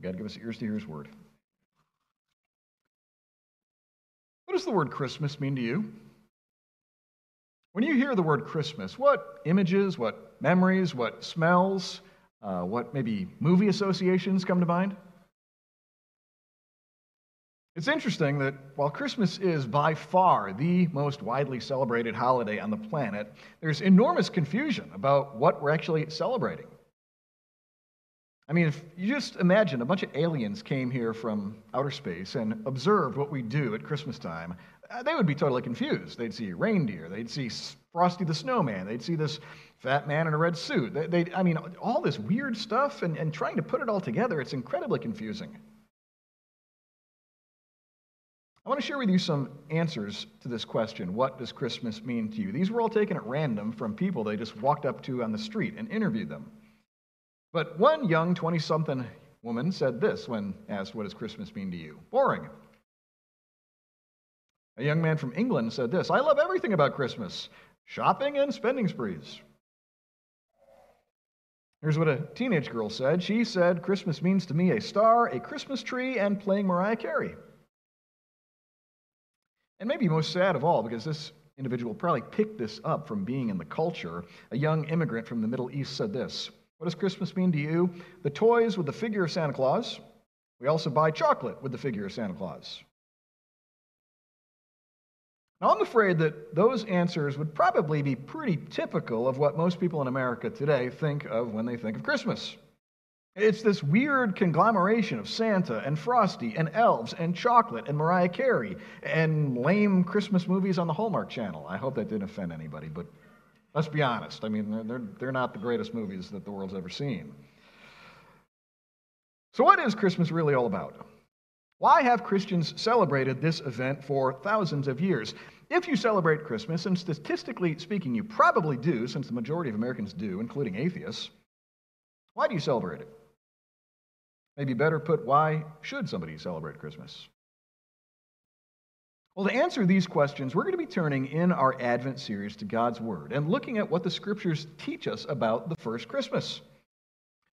God, give us ears to hear his word. What does the word Christmas mean to you? When you hear the word Christmas, what images, what memories, what smells, what maybe movie associations come to mind? It's interesting that while Christmas is by far the most widely celebrated holiday on the planet, there's enormous confusion about what we're actually celebrating. I mean, if you just imagine a bunch of aliens came here from outer space and observed what we do at Christmas time, they would be totally confused. They'd see reindeer. They'd see Frosty the Snowman. They'd see this fat man in a red suit. I mean, all this weird stuff, and trying to put it all together, it's incredibly confusing. I want to share with you some answers to this question, what does Christmas mean to you? These were all taken at random from people they just walked up to on the street and interviewed them. But one young 20-something woman said this when asked, what does Christmas mean to you? Boring. A young man from England said this, I love everything about Christmas, shopping and spending sprees. Here's what a teenage girl said. She said, Christmas means to me a star, a Christmas tree, and playing Mariah Carey. And maybe most sad of all, because this individual probably picked this up from being in the culture, a young immigrant from the Middle East said this, what does Christmas mean to you? The toys with the figure of Santa Claus. We also buy chocolate with the figure of Santa Claus. Now, I'm afraid that those answers would probably be pretty typical of what most people in America today think of when they think of Christmas. It's this weird conglomeration of Santa and Frosty and elves and chocolate and Mariah Carey and lame Christmas movies on the Hallmark Channel. I hope that didn't offend anybody, but let's be honest. I mean, they're not the greatest movies that the world's ever seen. So what is Christmas really all about? Why have Christians celebrated this event for thousands of years? If you celebrate Christmas, and statistically speaking, you probably do, since the majority of Americans do, including atheists, why do you celebrate it? Maybe better put, why should somebody celebrate Christmas? Well, to answer these questions, we're going to be turning in our Advent series to God's Word and looking at what the Scriptures teach us about the first Christmas.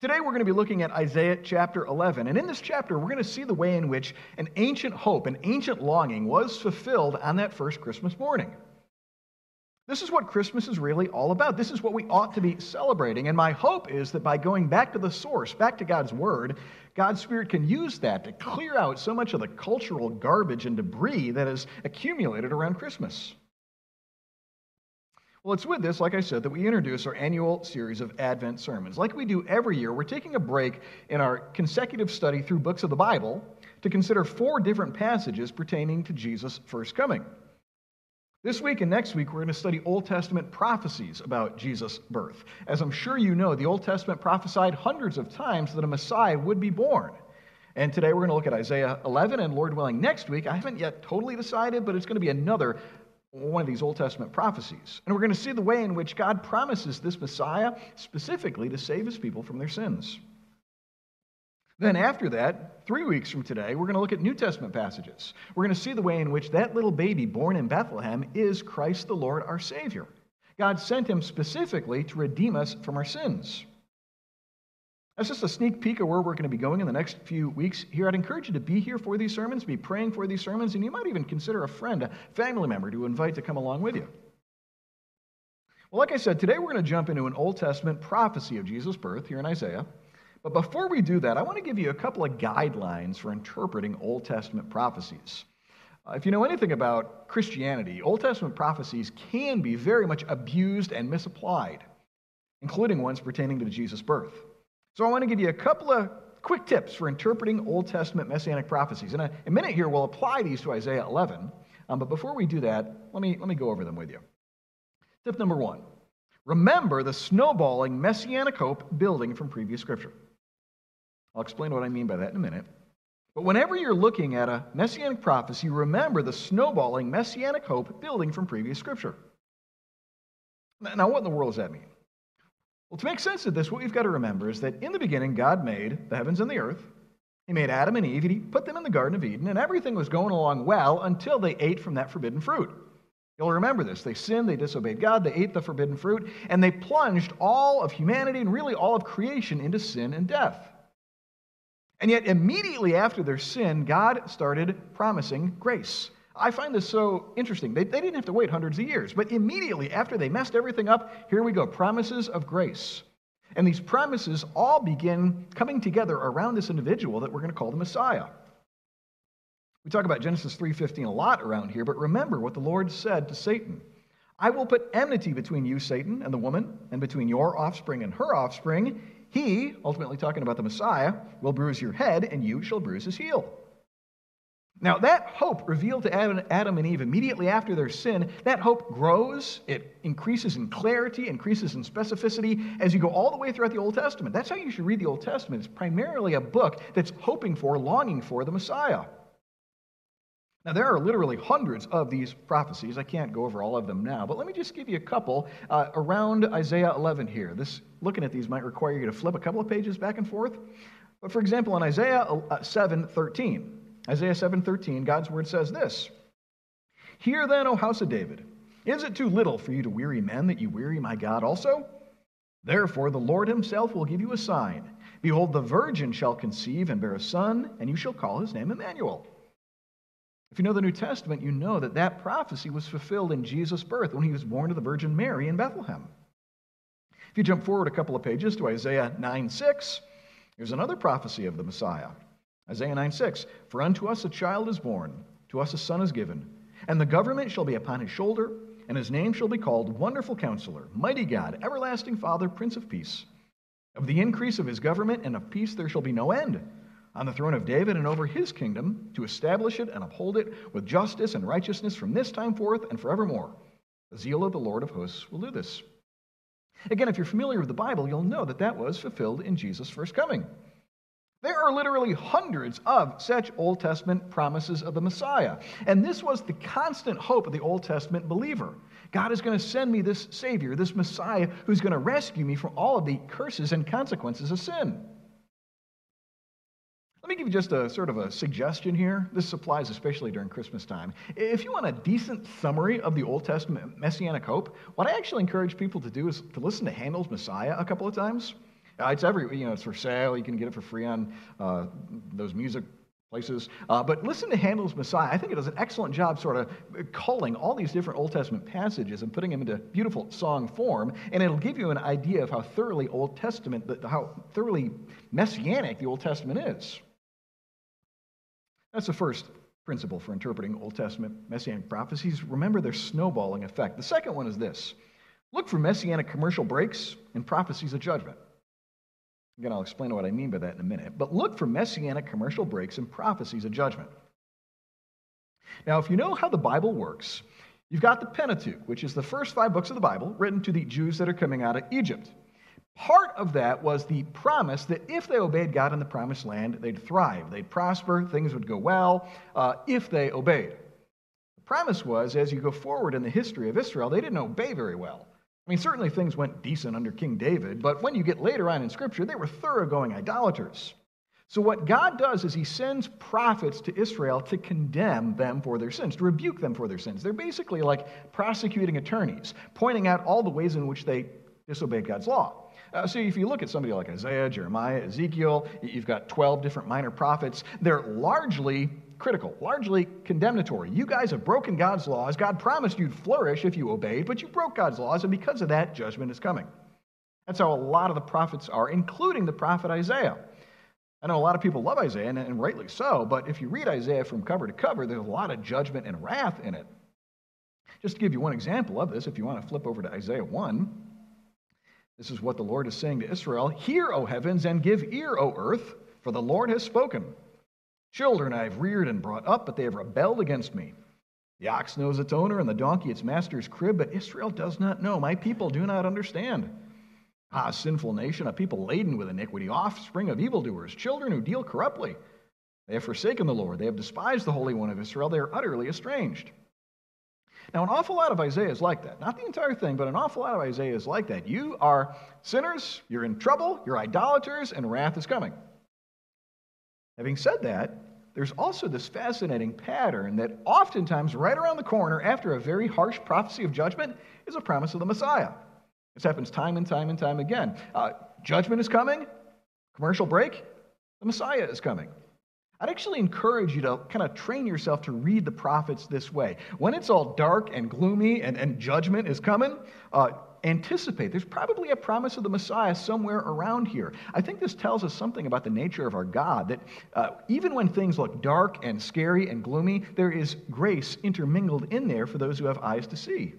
Today, we're going to be looking at Isaiah chapter 11, and in this chapter, we're going to see the way in which an ancient hope, an ancient longing was fulfilled on that first Christmas morning. This is what Christmas is really all about. This is what we ought to be celebrating, and my hope is that by going back to the source, back to God's Word, God's Spirit can use that to clear out so much of the cultural garbage and debris that has accumulated around Christmas. Well, it's with this, like I said, that we introduce our annual series of Advent sermons. Like we do every year, we're taking a break in our consecutive study through books of the Bible to consider four different passages pertaining to Jesus' first coming. This week and next week, we're going to study Old Testament prophecies about Jesus' birth. As I'm sure you know, the Old Testament prophesied hundreds of times that a Messiah would be born. And today we're going to look at Isaiah 11, and Lord willing, next week, I haven't yet totally decided, but it's going to be another one of these Old Testament prophecies. And we're going to see the way in which God promises this Messiah specifically to save his people from their sins. Then after that, 3 weeks from today, we're going to look at New Testament passages. We're going to see the way in which that little baby born in Bethlehem is Christ the Lord, our Savior. God sent him specifically to redeem us from our sins. That's just a sneak peek of where we're going to be going in the next few weeks here. I'd encourage you to be here for these sermons, be praying for these sermons, and you might even consider a friend, a family member to invite to come along with you. Well, like I said, today we're going to jump into an Old Testament prophecy of Jesus' birth here in Isaiah. But before we do that, I want to give you a couple of guidelines for interpreting Old Testament prophecies. If you know anything about Christianity, Old Testament prophecies can be very much abused and misapplied, including ones pertaining to Jesus' birth. So I want to give you a couple of quick tips for interpreting Old Testament Messianic prophecies. In a minute here, we'll apply these to Isaiah 11, but before we do that, let me go over them with you. Tip number one, remember the snowballing Messianic hope building from previous Scripture. I'll explain what I mean by that in a minute. But whenever you're looking at a Messianic prophecy, remember the snowballing Messianic hope building from previous Scripture. Now, what in the world does that mean? Well, to make sense of this, what we've got to remember is that in the beginning, God made the heavens and the earth. He made Adam and Eve, and he put them in the Garden of Eden, and everything was going along well until they ate from that forbidden fruit. You'll remember this. They sinned, they disobeyed God, they ate the forbidden fruit, and they plunged all of humanity and really all of creation into sin and death. And yet, immediately after their sin, God started promising grace. I find this so interesting. They didn't have to wait hundreds of years, but immediately after they messed everything up, here we go, promises of grace. And these promises all begin coming together around this individual that we're going to call the Messiah. We talk about Genesis 3:15 a lot around here, but remember what the Lord said to Satan. I will put enmity between you, Satan, and the woman, and between your offspring and her offspring. He, ultimately talking about the Messiah, will bruise your head, and you shall bruise his heel. Now, that hope revealed to Adam and Eve immediately after their sin, that hope grows, it increases in clarity, increases in specificity as you go all the way throughout the Old Testament. That's how you should read the Old Testament. It's primarily a book that's hoping for, longing for the Messiah. Now, there are literally hundreds of these prophecies. I can't go over all of them now, but let me just give you a couple around Isaiah 11 here. Looking at these might require you to flip a couple of pages back and forth. But for example, in Isaiah 7:13, God's word says this, Hear then, O house of David, is it too little for you to weary men that you weary my God also? Therefore the Lord himself will give you a sign. Behold, the virgin shall conceive and bear a son, and you shall call his name Emmanuel. If you know the New Testament, you know that that prophecy was fulfilled in Jesus' birth when he was born to the Virgin Mary in Bethlehem. If you jump forward a couple of pages to Isaiah 9:6, here's another prophecy of the Messiah. Isaiah 9:6, For unto us a child is born, to us a son is given, and the government shall be upon his shoulder, and his name shall be called Wonderful Counselor, Mighty God, Everlasting Father, Prince of Peace. Of the increase of his government and of peace there shall be no end. On the throne of David and over his kingdom, to establish it and uphold it with justice and righteousness from this time forth and forevermore. The zeal of the Lord of hosts will do this. Again, if you're familiar with the Bible, you'll know that that was fulfilled in Jesus' first coming. There are literally hundreds of such Old Testament promises of the Messiah. And this was the constant hope of the Old Testament believer. God is going to send me this Savior, this Messiah, who's going to rescue me from all of the curses and consequences of sin. Let me give you just a sort of a suggestion here. This applies especially during Christmas time. If you want a decent summary of the Old Testament Messianic hope, what I actually encourage people to do is to listen to Handel's Messiah a couple of times. It's for sale. You can get it for free on those music places. But listen to Handel's Messiah. I think it does an excellent job sort of culling all these different Old Testament passages and putting them into beautiful song form, and it'll give you an idea of how thoroughly Messianic the Old Testament is. That's the first principle for interpreting Old Testament Messianic prophecies. Remember their snowballing effect. The second one is this. Look for Messianic commercial breaks and prophecies of judgment. Again, I'll explain what I mean by that in a minute. But look for Messianic commercial breaks and prophecies of judgment. Now, if you know how the Bible works, you've got the Pentateuch, which is the first 5 books of the Bible written to the Jews that are coming out of Egypt. Part of that was the promise that if they obeyed God in the promised land, they'd thrive, they'd prosper, things would go well if they obeyed. The promise was, as you go forward in the history of Israel, they didn't obey very well. I mean, certainly things went decent under King David, but when you get later on in Scripture, they were thoroughgoing idolaters. So what God does is he sends prophets to Israel to condemn them for their sins, to rebuke them for their sins. They're basically like prosecuting attorneys, pointing out all the ways in which they disobeyed God's law. So if you look at somebody like Isaiah, Jeremiah, Ezekiel, you've got 12 different minor prophets. They're largely critical, largely condemnatory. You guys have broken God's laws. God promised you'd flourish if you obeyed, but you broke God's laws, and because of that, judgment is coming. That's how a lot of the prophets are, including the prophet Isaiah. I know a lot of people love Isaiah, and rightly so, but if you read Isaiah from cover to cover, there's a lot of judgment and wrath in it. Just to give you one example of this, if you want to flip over to Isaiah 1, this is what the Lord is saying to Israel. Hear, O heavens, and give ear, O earth, for the Lord has spoken. Children I have reared and brought up, but they have rebelled against me. The ox knows its owner, and the donkey its master's crib, but Israel does not know. My people do not understand. Ah, sinful nation, a people laden with iniquity, offspring of evildoers, children who deal corruptly. They have forsaken the Lord. They have despised the Holy One of Israel. They are utterly estranged. Now, an awful lot of Isaiah is like that. Not the entire thing, but an awful lot of Isaiah is like that. You are sinners, you're in trouble, you're idolaters, and wrath is coming. Having said that, there's also this fascinating pattern that oftentimes right around the corner after a very harsh prophecy of judgment is a promise of the Messiah. This happens time and time and time again. Judgment is coming, commercial break, The Messiah is coming. I'd actually encourage you to kind of train yourself to read the prophets this way. When it's all dark and gloomy and judgment is coming, anticipate. There's probably a promise of the Messiah somewhere around here. I think this tells us something about the nature of our God, that even when things look dark and scary and gloomy, there is grace intermingled in there for those who have eyes to see.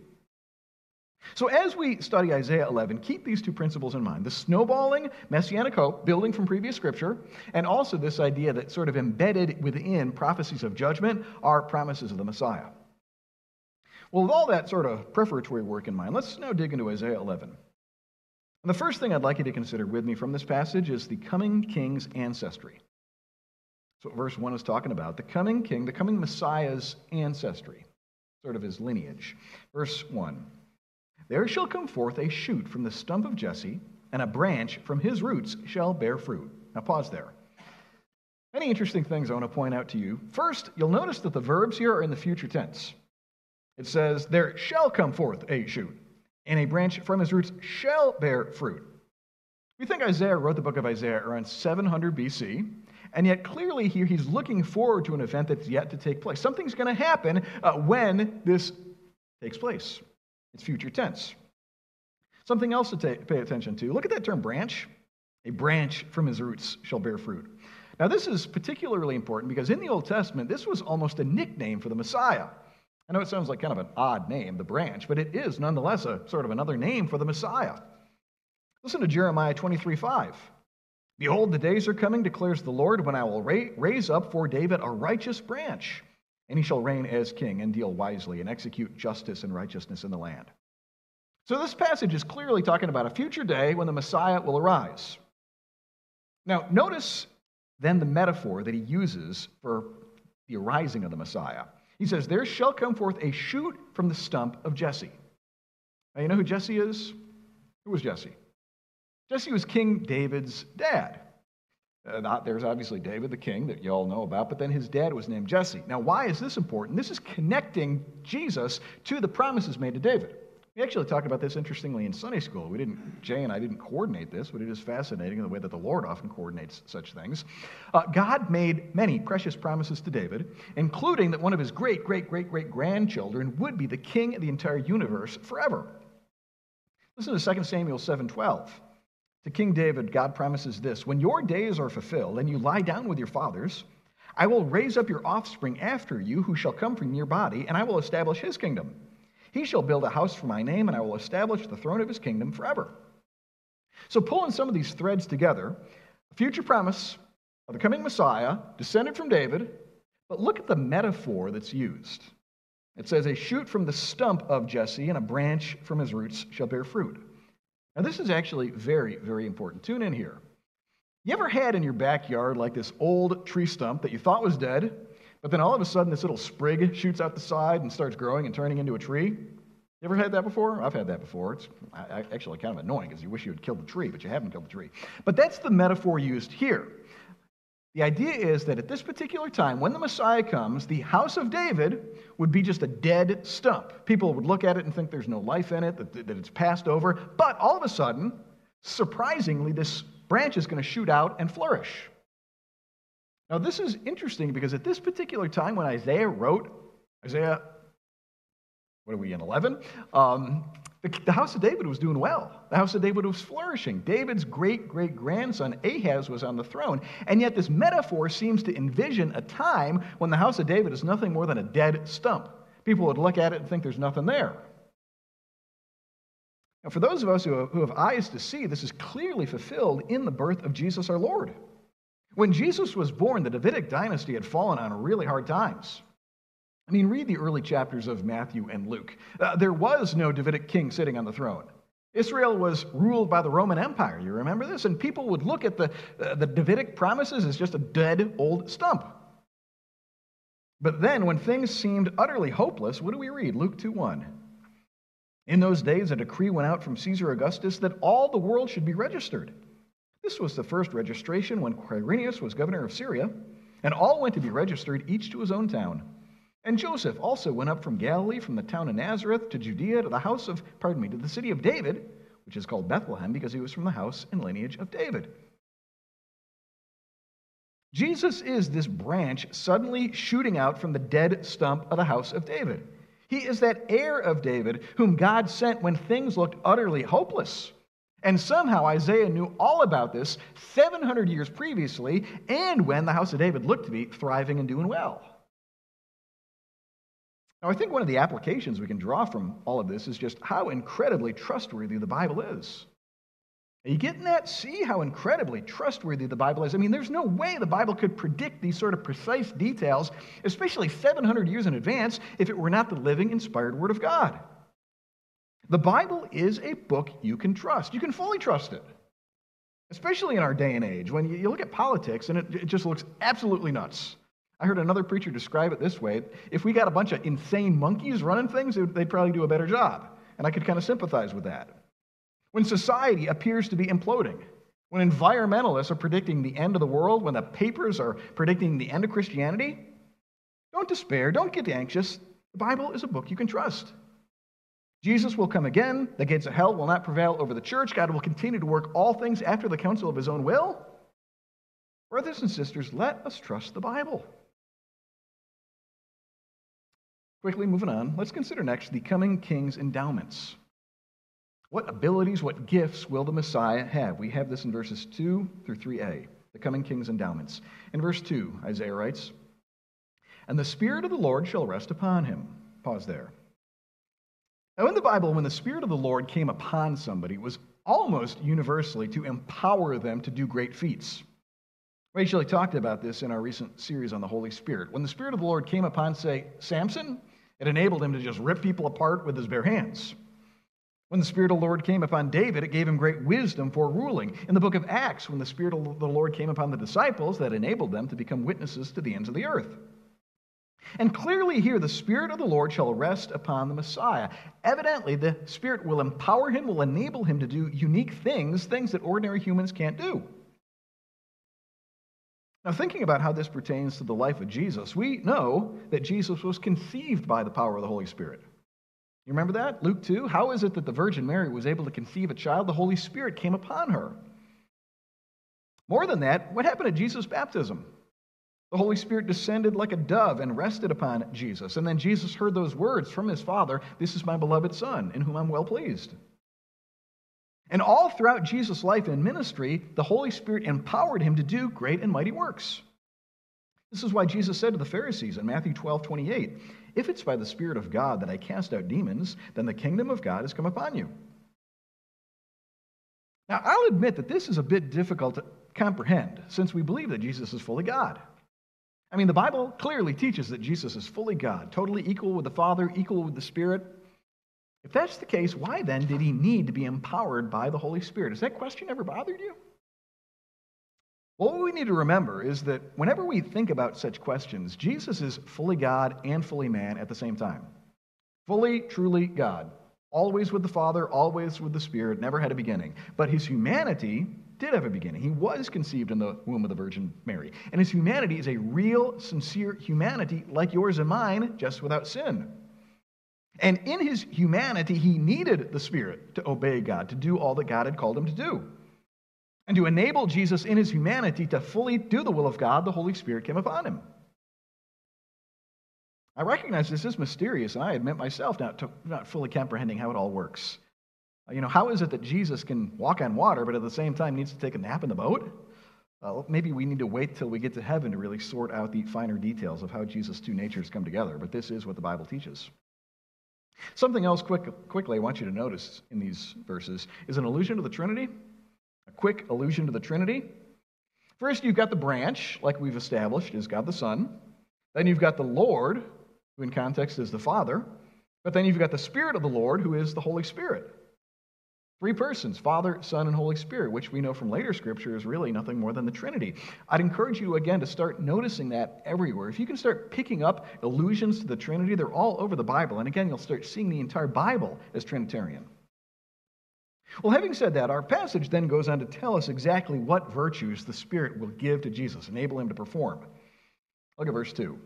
So as we study Isaiah 11, keep these two principles in mind. The snowballing Messianic hope, building from previous scripture, and also this idea that sort of embedded within prophecies of judgment are promises of the Messiah. Well, with all that sort of preparatory work in mind, let's now dig into Isaiah 11. And the first thing I'd like you to consider with me from this passage is the coming king's ancestry. So verse 1 is talking about the coming king, the coming Messiah's ancestry, sort of his lineage. Verse 1. There shall come forth a shoot from the stump of Jesse, and a branch from his roots shall bear fruit. Now pause there. Many interesting things I want to point out to you. First, you'll notice that the verbs here are in the future tense. It says, there shall come forth a shoot, and a branch from his roots shall bear fruit. We think Isaiah wrote the book of Isaiah around 700 BC, and yet clearly here he's looking forward to an event that's yet to take place. Something's going to happen when this takes place. It's future tense. Something else to pay attention to. Look at that term branch. A branch from his roots shall bear fruit. Now this is particularly important because in the Old Testament, this was almost a nickname for the Messiah. I know it sounds like kind of an odd name, the branch, but it is nonetheless a sort of another name for the Messiah. Listen to Jeremiah 23:5. Behold, the days are coming, declares the Lord, when I will raise up for David a righteous branch. And he shall reign as king and deal wisely and execute justice and righteousness in the land. So this passage is clearly talking about a future day when the Messiah will arise. Now, notice then the metaphor that he uses for the arising of the Messiah. He says, there shall come forth a shoot from the stump of Jesse. Now, you know who Jesse is? Who was Jesse? Jesse was King David's dad. There's obviously David, the king, that you all know about, but then his dad was named Jesse. Now, why is this important? This is connecting Jesus to the promises made to David. We actually talked about this, interestingly, in Sunday school. Jay and I didn't coordinate this, but it is fascinating the way that the Lord often coordinates such things. God made many precious promises to David, including that one of his great-great-great-great-grandchildren would be the king of the entire universe forever. Listen to 2 Samuel 7:12. To King David, God promises this, when your days are fulfilled and you lie down with your fathers, I will raise up your offspring after you who shall come from your body, and I will establish his kingdom. He shall build a house for my name, and I will establish the throne of his kingdom forever. So pulling some of these threads together, a future promise of the coming Messiah, descended from David, but look at the metaphor that's used. It says, a shoot from the stump of Jesse and a branch from his roots shall bear fruit. Now, this is actually very, very important. Tune in here. You ever had in your backyard like this old tree stump that you thought was dead, but then all of a sudden this little sprig shoots out the side and starts growing and turning into a tree? You ever had that before? I've had that before. It's actually kind of annoying because you wish you had killed the tree, but you haven't killed the tree. But that's the metaphor used here. The idea is that at this particular time, when the Messiah comes, the house of David would be just a dead stump. People would look at it and think there's no life in it, that it's passed over. But all of a sudden, surprisingly, this branch is going to shoot out and flourish. Now, this is interesting because at this particular time when Isaiah wrote, the house of David was doing well. The house of David was flourishing. David's great-great-grandson Ahaz was on the throne. And yet this metaphor seems to envision a time when the house of David is nothing more than a dead stump. People would look at it and think there's nothing there. Now, for those of us who have eyes to see, this is clearly fulfilled in the birth of Jesus our Lord. When Jesus was born, the Davidic dynasty had fallen on really hard times. I mean, read the early chapters of Matthew and Luke. There was no Davidic king sitting on the throne. Israel was ruled by the Roman Empire. You remember this? And people would look at the Davidic promises as just a dead old stump. But then when things seemed utterly hopeless, what do we read? Luke 2:1. In those days, a decree went out from Caesar Augustus that all the world should be registered. This was the first registration when Quirinius was governor of Syria, and all went to be registered, each to his own town. And Joseph also went up from Galilee, from the town of Nazareth, to Judea, to the to the city of David, which is called Bethlehem, because he was from the house and lineage of David. Jesus is this branch suddenly shooting out from the dead stump of the house of David. He is that heir of David whom God sent when things looked utterly hopeless. And somehow Isaiah knew all about this 700 years previously and when the house of David looked to be thriving and doing well. Now, I think one of the applications we can draw from all of this is just how incredibly trustworthy the Bible is. Are you getting that? See how incredibly trustworthy the Bible is. I mean, there's no way the Bible could predict these sort of precise details, especially 700 years in advance, if it were not the living, inspired Word of God. The Bible is a book you can trust. You can fully trust it, especially in our day and age when you look at politics and it just looks absolutely nuts. I heard another preacher describe it this way. If we got a bunch of insane monkeys running things, they'd probably do a better job. And I could kind of sympathize with that. When society appears to be imploding, when environmentalists are predicting the end of the world, when the papers are predicting the end of Christianity, don't despair, don't get anxious. The Bible is a book you can trust. Jesus will come again. The gates of hell will not prevail over the church. God will continue to work all things after the counsel of his own will. Brothers and sisters, let us trust the Bible. Quickly moving on, let's consider next the coming king's endowments. What abilities, what gifts will the Messiah have? We have this in verses 2 through 3a, the coming king's endowments. In verse 2, Isaiah writes, "And the Spirit of the Lord shall rest upon him." Pause there. Now in the Bible, when the Spirit of the Lord came upon somebody, it was almost universally to empower them to do great feats. Rachel talked about this in our recent series on the Holy Spirit. When the Spirit of the Lord came upon, say, Samson, it enabled him to just rip people apart with his bare hands. When the Spirit of the Lord came upon David, it gave him great wisdom for ruling. In the book of Acts, when the Spirit of the Lord came upon the disciples, that enabled them to become witnesses to the ends of the earth. And clearly here, the Spirit of the Lord shall rest upon the Messiah. Evidently, the Spirit will empower him, will enable him to do unique things, things that ordinary humans can't do. Now, thinking about how this pertains to the life of Jesus, we know that Jesus was conceived by the power of the Holy Spirit. You remember that? Luke 2, how is it that the Virgin Mary was able to conceive a child? The Holy Spirit came upon her. More than that, what happened at Jesus' baptism? The Holy Spirit descended like a dove and rested upon Jesus. And then Jesus heard those words from his Father, "This is my beloved Son, in whom I'm well pleased." And all throughout Jesus' life and ministry, the Holy Spirit empowered him to do great and mighty works. This is why Jesus said to the Pharisees in Matthew 12:28, "If it's by the Spirit of God that I cast out demons, then the kingdom of God has come upon you." Now, I'll admit that this is a bit difficult to comprehend since we believe that Jesus is fully God. I mean, the Bible clearly teaches that Jesus is fully God, totally equal with the Father, equal with the Spirit. If that's the case, why then did he need to be empowered by the Holy Spirit? Has that question ever bothered you? Well, what we need to remember is that whenever we think about such questions, Jesus is fully God and fully man at the same time. Fully, truly God. Always with the Father, always with the Spirit, never had a beginning. But his humanity did have a beginning. He was conceived in the womb of the Virgin Mary. And his humanity is a real, sincere humanity like yours and mine, just without sin. And in his humanity, he needed the Spirit to obey God, to do all that God had called him to do. And to enable Jesus in his humanity to fully do the will of God, the Holy Spirit came upon him. I recognize this is mysterious, and I admit myself not fully comprehending how it all works. You know, how is it that Jesus can walk on water, but at the same time needs to take a nap in the boat? Maybe we need to wait till we get to heaven to really sort out the finer details of how Jesus' two natures come together, but this is what the Bible teaches. Something else quickly I want you to notice in these verses is an allusion to the Trinity, a quick allusion to the Trinity. First, you've got the branch, like we've established, is God the Son. Then you've got the Lord, who in context is the Father. But then you've got the Spirit of the Lord, who is the Holy Spirit. Three persons, Father, Son, and Holy Spirit, which we know from later Scripture is really nothing more than the Trinity. I'd encourage you again to start noticing that everywhere. If you can start picking up allusions to the Trinity, they're all over the Bible. And again, you'll start seeing the entire Bible as Trinitarian. Well, having said that, our passage then goes on to tell us exactly what virtues the Spirit will give to Jesus, enable him to perform. Look at verse 2.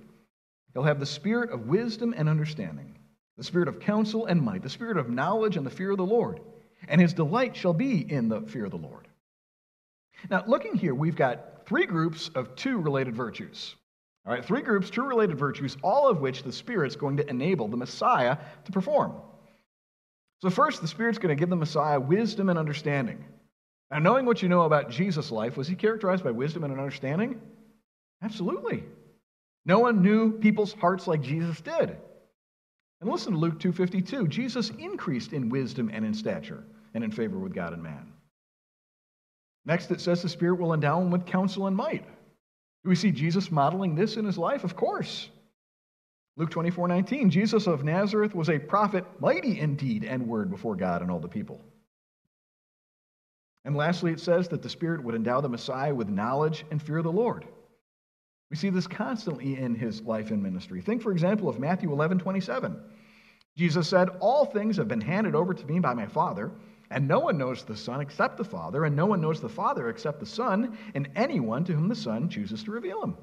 He'll have the spirit of wisdom and understanding, the spirit of counsel and might, the spirit of knowledge and the fear of the Lord, and his delight shall be in the fear of the Lord. Now, looking here, we've got three groups of two related virtues. All right, three groups, two related virtues, all of which the Spirit's going to enable the Messiah to perform. So first, the Spirit's going to give the Messiah wisdom and understanding. Now, knowing what you know about Jesus' life, was he characterized by wisdom and understanding? Absolutely. No one knew people's hearts like Jesus did. And listen to Luke 2:52. Jesus increased in wisdom and in stature and in favor with God and man. Next, it says the Spirit will endow him with counsel and might. Do we see Jesus modeling this in his life? Of course. Luke 24:19. Jesus of Nazareth was a prophet, mighty in deed and word before God and all the people. And lastly, it says that the Spirit would endow the Messiah with knowledge and fear of the Lord. We see this constantly in his life and ministry. Think, for example, of Matthew 11:27. Jesus said, "All things have been handed over to me by my Father, and no one knows the Son except the Father, and no one knows the Father except the Son, and anyone to whom the Son chooses to reveal him."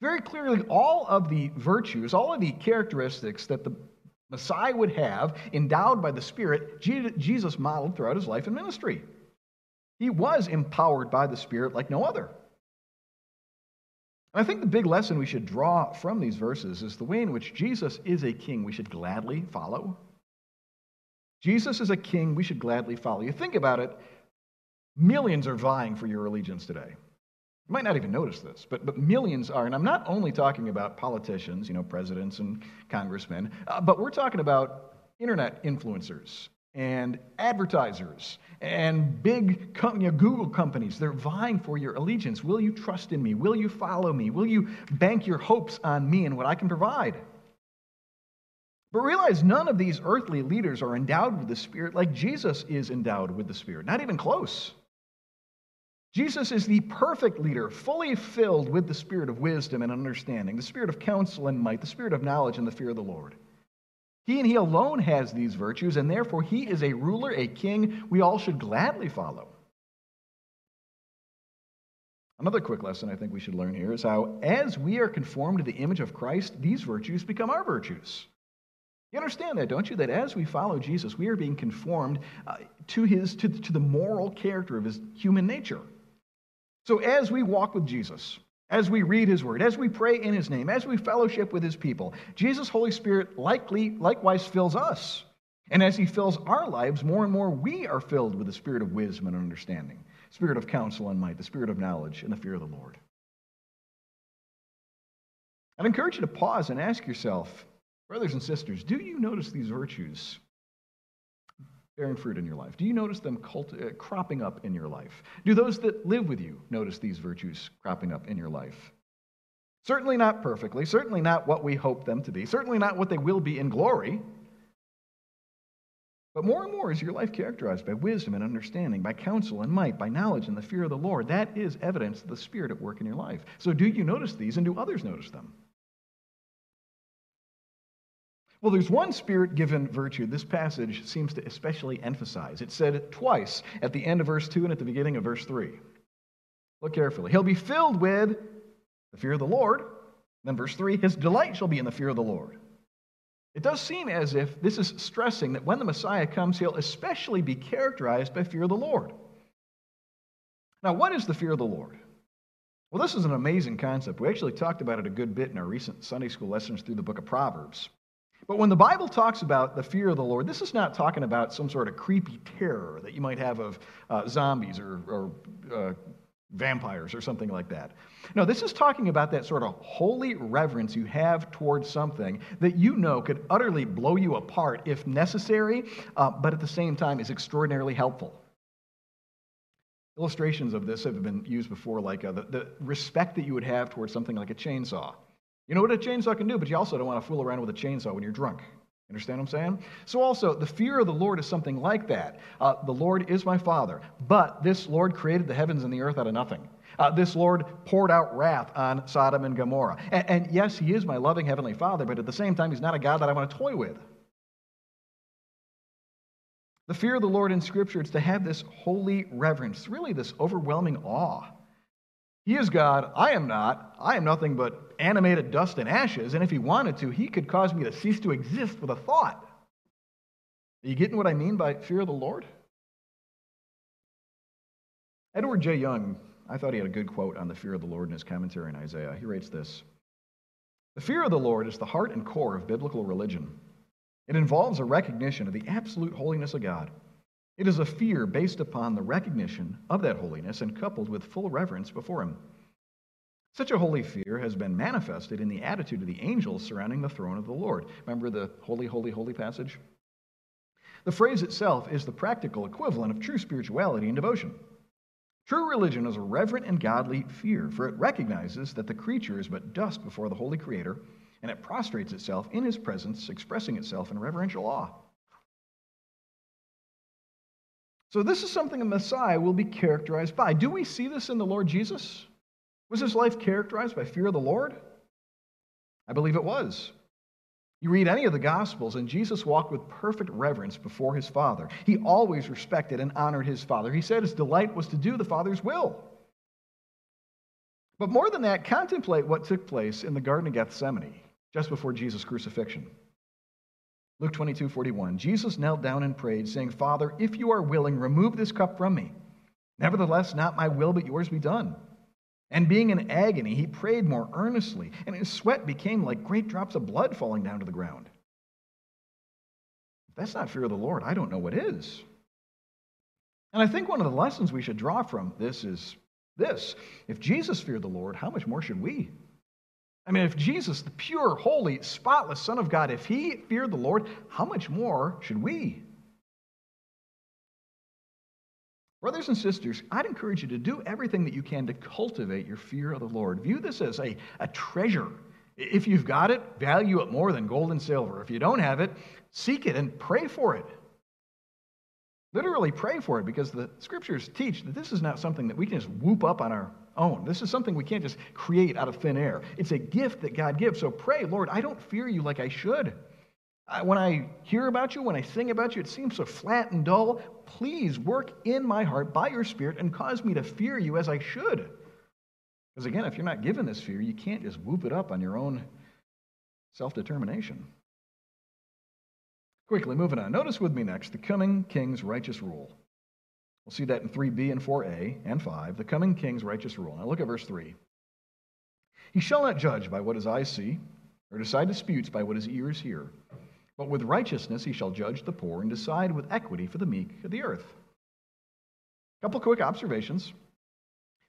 Very clearly, all of the virtues, all of the characteristics that the Messiah would have, endowed by the Spirit, Jesus modeled throughout his life and ministry. He was empowered by the Spirit like no other. I think the big lesson we should draw from these verses is the way in which Jesus is a king we should gladly follow. Jesus is a king we should gladly follow. You think about it, millions are vying for your allegiance today. You might not even notice this, but millions are, and I'm not only talking about politicians, you know, presidents and congressmen, but we're talking about internet influencers and advertisers and big Google companies. They're vying for your allegiance. Will you trust in me? Will you follow me? Will you bank your hopes on me and what I can provide? But realize none of these earthly leaders are endowed with the Spirit like Jesus is endowed with the Spirit. Not even close. Jesus is the perfect leader, fully filled with the Spirit of wisdom and understanding, the Spirit of counsel and might, the Spirit of knowledge and the fear of the Lord. He and he alone has these virtues, and therefore he is a ruler, a king we all should gladly follow. Another quick lesson I think we should learn here is how, as we are conformed to the image of Christ, these virtues become our virtues. You understand that, don't you? That as we follow Jesus, we are being conformed to the moral character of his human nature. So as we walk with Jesus, as we read his word, as we pray in his name, as we fellowship with his people, Jesus' Holy Spirit likewise fills us. And as he fills our lives, more and more we are filled with the Spirit of wisdom and understanding, Spirit of counsel and might, the Spirit of knowledge and the fear of the Lord. I'd encourage you to pause and ask yourself, brothers and sisters, do you notice these virtues bearing fruit in your life? Do you notice them cropping up in your life? Do those that live with you notice these virtues cropping up in your life? Certainly not perfectly, certainly not what we hope them to be, certainly not what they will be in glory. But more and more is your life characterized by wisdom and understanding, by counsel and might, by knowledge and the fear of the Lord. That is evidence of the Spirit at work in your life. So do you notice these, and do others notice them? Well, there's one Spirit-given virtue this passage seems to especially emphasize. It's said twice at the end of verse 2 and at the beginning of verse 3. Look carefully. He'll be filled with the fear of the Lord. Then verse 3, his delight shall be in the fear of the Lord. It does seem as if this is stressing that when the Messiah comes, he'll especially be characterized by fear of the Lord. Now, what is the fear of the Lord? Well, this is an amazing concept. We actually talked about it a good bit in our recent Sunday school lessons through the book of Proverbs. But when the Bible talks about the fear of the Lord, this is not talking about some sort of creepy terror that you might have of zombies or vampires or something like that. No, this is talking about that sort of holy reverence you have towards something that you know could utterly blow you apart if necessary, but at the same time is extraordinarily helpful. Illustrations of this have been used before, like the respect that you would have towards something like a chainsaw. You know what a chainsaw can do, but you also don't want to fool around with a chainsaw when you're drunk. Understand what I'm saying? So also, the fear of the Lord is something like that. The Lord is my Father, but this Lord created the heavens and the earth out of nothing. This Lord poured out wrath on Sodom and Gomorrah. And yes, he is my loving Heavenly Father, but at the same time, he's not a God that I want to toy with. The fear of the Lord in Scripture is to have this holy reverence, really this overwhelming awe. He is God, I am not, I am nothing but animated dust and ashes, and if he wanted to, he could cause me to cease to exist with a thought. Are you getting what I mean by fear of the Lord? Edward J. Young I thought he had a good quote on the fear of the Lord in his commentary on Isaiah. He writes this: "The fear of the Lord is the heart and core of biblical religion. It involves a recognition of the absolute holiness of God. It is a fear based upon the recognition of that holiness and coupled with full reverence before him. Such a holy fear has been manifested in the attitude of the angels surrounding the throne of the Lord." Remember the holy, holy, holy passage? The phrase itself is the practical equivalent of true spirituality and devotion. True religion is a reverent and godly fear, for it recognizes that the creature is but dust before the holy Creator, and it prostrates itself in his presence, expressing itself in reverential awe. So this is something a Messiah will be characterized by. Do we see this in the Lord Jesus? Was his life characterized by fear of the Lord? I believe it was. You read any of the Gospels, and Jesus walked with perfect reverence before his Father. He always respected and honored his Father. He said his delight was to do the Father's will. But more than that, contemplate what took place in the Garden of Gethsemane just before Jesus' crucifixion. Luke 22:41, "Jesus knelt down and prayed, saying, 'Father, if you are willing, remove this cup from me. Nevertheless, not my will, but yours be done.' And being in agony, he prayed more earnestly, and his sweat became like great drops of blood falling down to the ground." If that's not fear of the Lord, I don't know what is. And I think one of the lessons we should draw from this is this: if Jesus feared the Lord, how much more should we? I mean, if Jesus, the pure, holy, spotless Son of God, if he feared the Lord, how much more should we? Brothers and sisters, I'd encourage you to do everything that you can to cultivate your fear of the Lord. View this as a treasure. If you've got it, value it more than gold and silver. If you don't have it, seek it and pray for it. Literally pray for it, because the Scriptures teach that this is not something that we can just whoop up on our own. This is something we can't just create out of thin air. It's a gift that God gives. So pray, "Lord, I don't fear you like I should. When I hear about you, when I sing about you, it seems so flat and dull. Please work in my heart by your Spirit and cause me to fear you as I should." Because again, if you're not given this fear, you can't just whoop it up on your own self-determination. Quickly, moving on. Notice with me next the coming king's righteous rule. We'll see that in 3b and 4a and 5, the coming king's righteous rule. Now look at verse 3. "He shall not judge by what his eyes see, or decide disputes by what his ears hear. But with righteousness he shall judge the poor and decide with equity for the meek of the earth." A couple quick observations.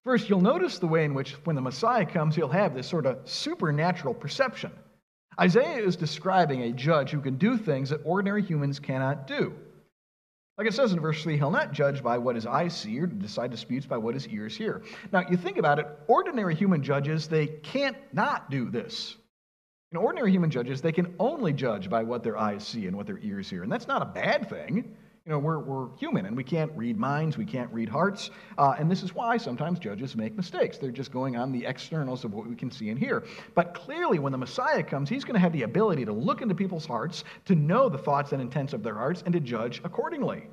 First, you'll notice the way in which when the Messiah comes, he'll have this sort of supernatural perception. Isaiah is describing a judge who can do things that ordinary humans cannot do. Like it says in verse 3, he'll not judge by what his eyes see or decide disputes by what his ears hear. Now, you think about it, ordinary human judges, they can't not do this. In ordinary human judges, they can only judge by what their eyes see and what their ears hear. And that's not a bad thing. You know, we're human, and we can't read minds, we can't read hearts. And this is why sometimes judges make mistakes. They're just going on the externals of what we can see and hear. But clearly, when the Messiah comes, he's going to have the ability to look into people's hearts, to know the thoughts and intents of their hearts, and to judge accordingly.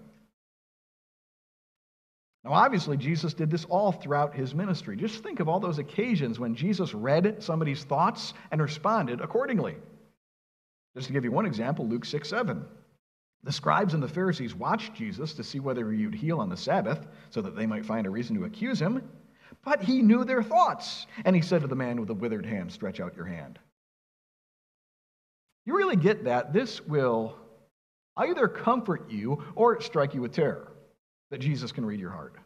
Now, obviously, Jesus did this all throughout his ministry. Just think of all those occasions when Jesus read somebody's thoughts and responded accordingly. Just to give you one example, Luke 6:7. "The scribes and the Pharisees watched Jesus to see whether he would heal on the Sabbath, so that they might find a reason to accuse him. But he knew their thoughts, and he said to the man with the withered hand, 'Stretch out your hand.'" You really get that this will either comfort you or strike you with terror, that Jesus can read your heart.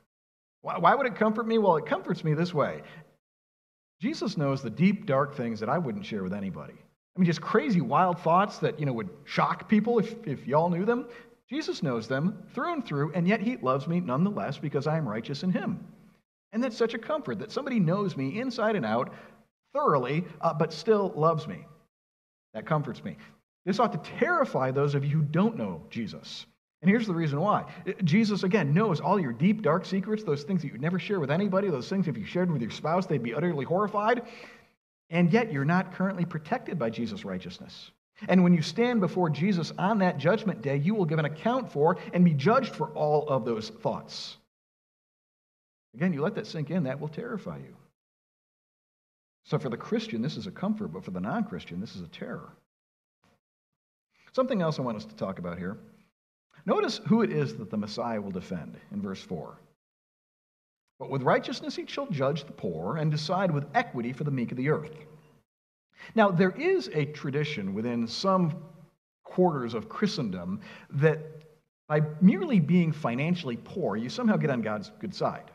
Why would it comfort me? Well, it comforts me this way. Jesus knows the deep, dark things that I wouldn't share with anybody. I mean, just crazy, wild thoughts that, you know, would shock people if y'all knew them. Jesus knows them through and through, and yet he loves me nonetheless because I am righteous in him. And that's such a comfort, that somebody knows me inside and out thoroughly, but still loves me. That comforts me. This ought to terrify those of you who don't know Jesus. And here's the reason why. Jesus, again, knows all your deep, dark secrets, those things that you would never share with anybody, those things if you shared with your spouse, they'd be utterly horrified. And yet you're not currently protected by Jesus' righteousness. And when you stand before Jesus on that judgment day, you will give an account for and be judged for all of those thoughts. Again, you let that sink in, that will terrify you. So for the Christian, this is a comfort, but for the non-Christian, this is a terror. Something else I want us to talk about here. Notice who it is that the Messiah will defend in verse 4. But with righteousness he shall judge the poor and decide with equity for the meek of the earth. Now, there is a tradition within some quarters of Christendom that by merely being financially poor, you somehow get on God's good side.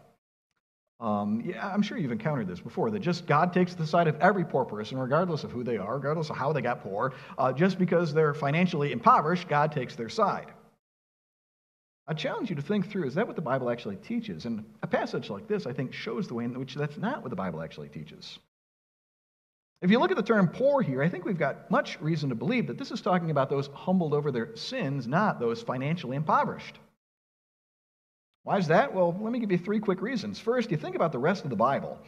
I'm sure you've encountered this before, that just God takes the side of every poor person, regardless of who they are, regardless of how they got poor. Just because they're financially impoverished, God takes their side. I challenge you to think through, is that what the Bible actually teaches? And a passage like this, I think, shows the way in which that's not what the Bible actually teaches. If you look at the term poor here, I think we've got much reason to believe that this is talking about those humbled over their sins, not those financially impoverished. Why is that? Well, let me give you three quick reasons. First, you think about the rest of the Bible.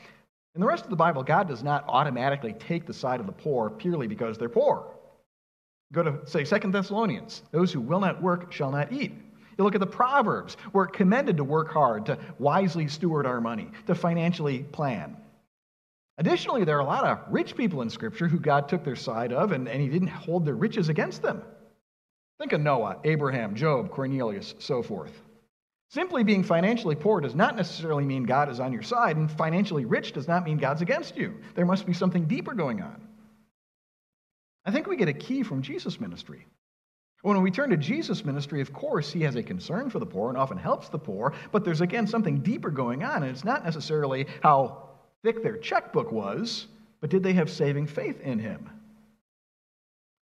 In the rest of the Bible, God does not automatically take the side of the poor purely because they're poor. Go to, say, 2 Thessalonians. Those who will not work shall not eat. You look at the Proverbs. We're commended to work hard, to wisely steward our money, to financially plan. Additionally, there are a lot of rich people in Scripture who God took their side of, and he didn't hold their riches against them. Think of Noah, Abraham, Job, Quirinius, so forth. Simply being financially poor does not necessarily mean God is on your side, and financially rich does not mean God's against you. There must be something deeper going on. I think we get a key from Jesus' ministry. When we turn to Jesus' ministry, of course, he has a concern for the poor and often helps the poor, but there's, again, something deeper going on, and it's not necessarily how thick their checkbook was, but did they have saving faith in him?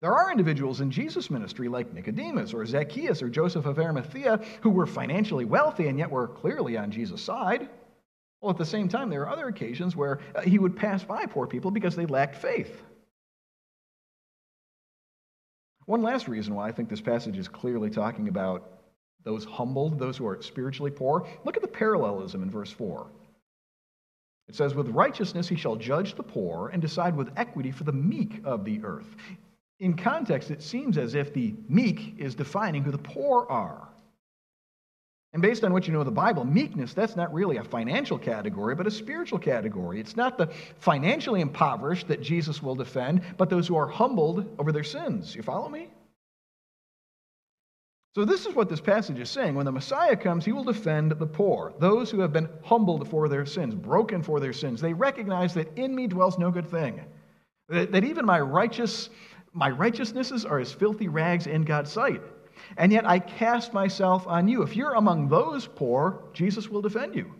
There are individuals in Jesus' ministry like Nicodemus or Zacchaeus or Joseph of Arimathea who were financially wealthy and yet were clearly on Jesus' side. Well, at the same time, there are other occasions where he would pass by poor people because they lacked faith. One last reason why I think this passage is clearly talking about those humbled, those who are spiritually poor, look at the parallelism in verse 4. It says, with righteousness he shall judge the poor and decide with equity for the meek of the earth. In context, it seems as if the meek is defining who the poor are. And based on what you know of the Bible, meekness, that's not really a financial category, but a spiritual category. It's not the financially impoverished that Jesus will defend, but those who are humbled over their sins. You follow me? So this is what this passage is saying. When the Messiah comes, he will defend the poor, those who have been humbled for their sins, broken for their sins. They recognize that in me dwells no good thing, that even my righteousnesses are as filthy rags in God's sight. And yet I cast myself on you. If you're among those poor, Jesus will defend you.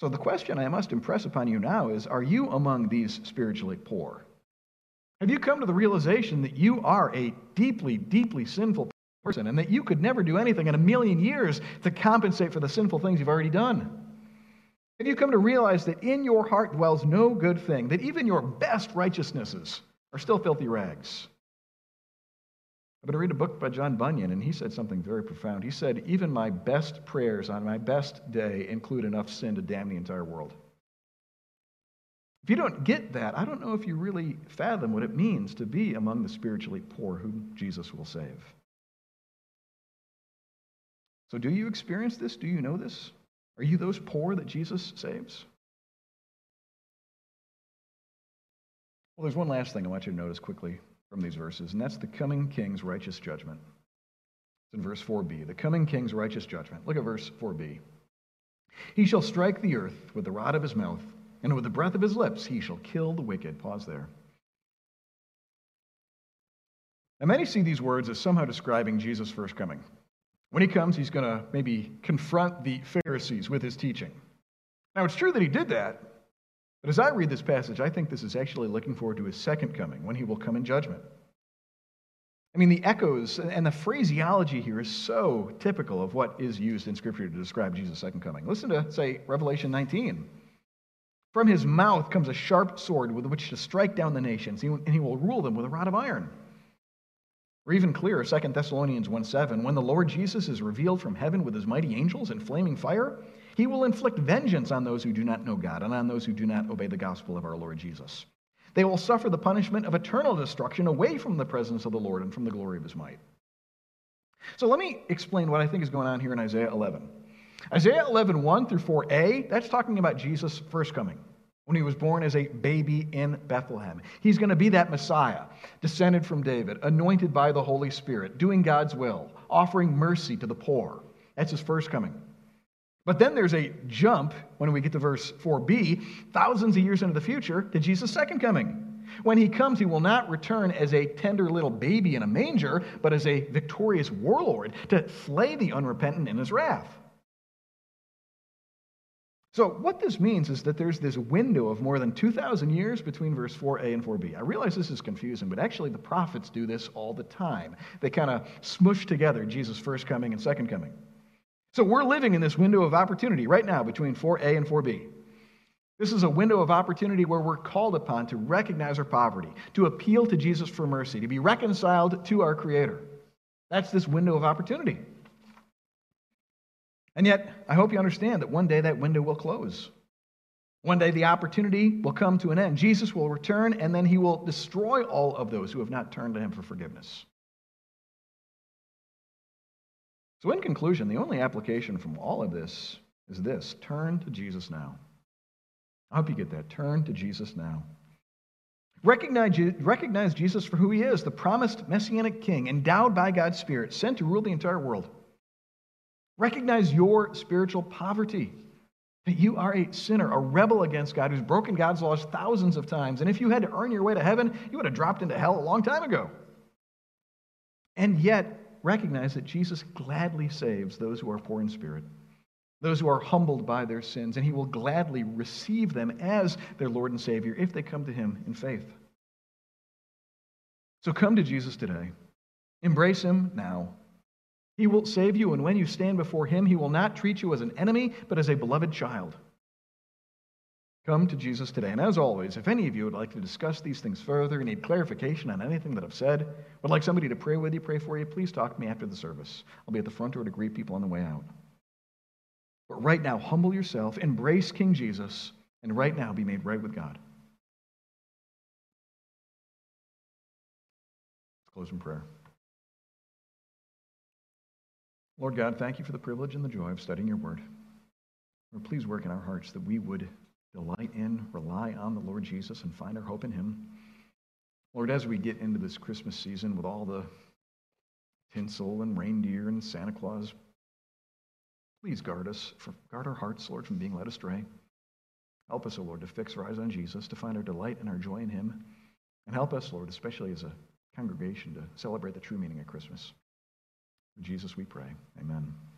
So the question I must impress upon you now is, are you among these spiritually poor? Have you come to the realization that you are a deeply, deeply sinful person and that you could never do anything in a million years to compensate for the sinful things you've already done? Have you come to realize that in your heart dwells no good thing, that even your best righteousnesses are still filthy rags? I'm going to read a book by John Bunyan, and he said something very profound. He said, even my best prayers on my best day include enough sin to damn the entire world. If you don't get that, I don't know if you really fathom what it means to be among the spiritually poor whom Jesus will save. So do you experience this? Do you know this? Are you those poor that Jesus saves? Well, there's one last thing I want you to notice quickly from these verses, and that's the coming king's righteous judgment. It's in verse 4b, the coming king's righteous judgment. Look at verse 4b. He shall strike the earth with the rod of his mouth, and with the breath of his lips he shall kill the wicked. Pause there. Now, many see these words as somehow describing Jesus' first coming. When he comes, he's going to maybe confront the Pharisees with his teaching. Now, it's true that he did that, but as I read this passage, I think this is actually looking forward to his second coming, when he will come in judgment. I mean, the echoes and the phraseology here is so typical of what is used in Scripture to describe Jesus' second coming. Listen to, say, Revelation 19. From his mouth comes a sharp sword with which to strike down the nations, and he will rule them with a rod of iron. Or even clearer, 2 Thessalonians 1:7, when the Lord Jesus is revealed from heaven with his mighty angels in flaming fire, he will inflict vengeance on those who do not know God and on those who do not obey the gospel of our Lord Jesus. They will suffer the punishment of eternal destruction away from the presence of the Lord and from the glory of his might. So let me explain what I think is going on here in Isaiah 11. Isaiah 11, 1 through 4a, that's talking about Jesus' first coming, when he was born as a baby in Bethlehem. He's going to be that Messiah, descended from David, anointed by the Holy Spirit, doing God's will, offering mercy to the poor. That's his first coming. But then there's a jump when we get to verse 4b, thousands of years into the future, to Jesus' second coming. When he comes, he will not return as a tender little baby in a manger, but as a victorious warlord to slay the unrepentant in his wrath. So what this means is that there's this window of more than 2,000 years between verse 4a and 4b. I realize this is confusing, but actually the prophets do this all the time. They kind of smoosh together Jesus' first coming and second coming. So we're living in this window of opportunity right now between 4a and 4b. This is a window of opportunity where we're called upon to recognize our poverty, to appeal to Jesus for mercy, to be reconciled to our Creator. That's this window of opportunity. And yet, I hope you understand that one day that window will close. One day the opportunity will come to an end. Jesus will return, and then he will destroy all of those who have not turned to him for forgiveness. So in conclusion, the only application from all of this is this: turn to Jesus now. I hope you get that. Turn to Jesus now. Recognize Jesus for who he is, the promised Messianic King, endowed by God's Spirit, sent to rule the entire world. Recognize your spiritual poverty, that you are a sinner, a rebel against God who's broken God's laws thousands of times, and if you had to earn your way to heaven, you would have dropped into hell a long time ago. And yet, recognize that Jesus gladly saves those who are poor in spirit, those who are humbled by their sins, and he will gladly receive them as their Lord and Savior if they come to him in faith. So come to Jesus today. Embrace him now. He will save you, and when you stand before him, he will not treat you as an enemy, but as a beloved child. Come to Jesus today. And as always, if any of you would like to discuss these things further and need clarification on anything that I've said, would like somebody to pray with you, pray for you, please talk to me after the service. I'll be at the front door to greet people on the way out. But right now, humble yourself, embrace King Jesus, and right now be made right with God. Let's close in prayer. Lord God, thank you for the privilege and the joy of studying your word. Lord, please work in our hearts that we would delight in, rely on the Lord Jesus, and find our hope in him. Lord, as we get into this Christmas season with all the tinsel and reindeer and Santa Claus, please guard our hearts, Lord, from being led astray. Help us, O Lord, to fix our eyes on Jesus, to find our delight and our joy in him. And help us, Lord, especially as a congregation, to celebrate the true meaning of Christmas. In Jesus we pray. Amen.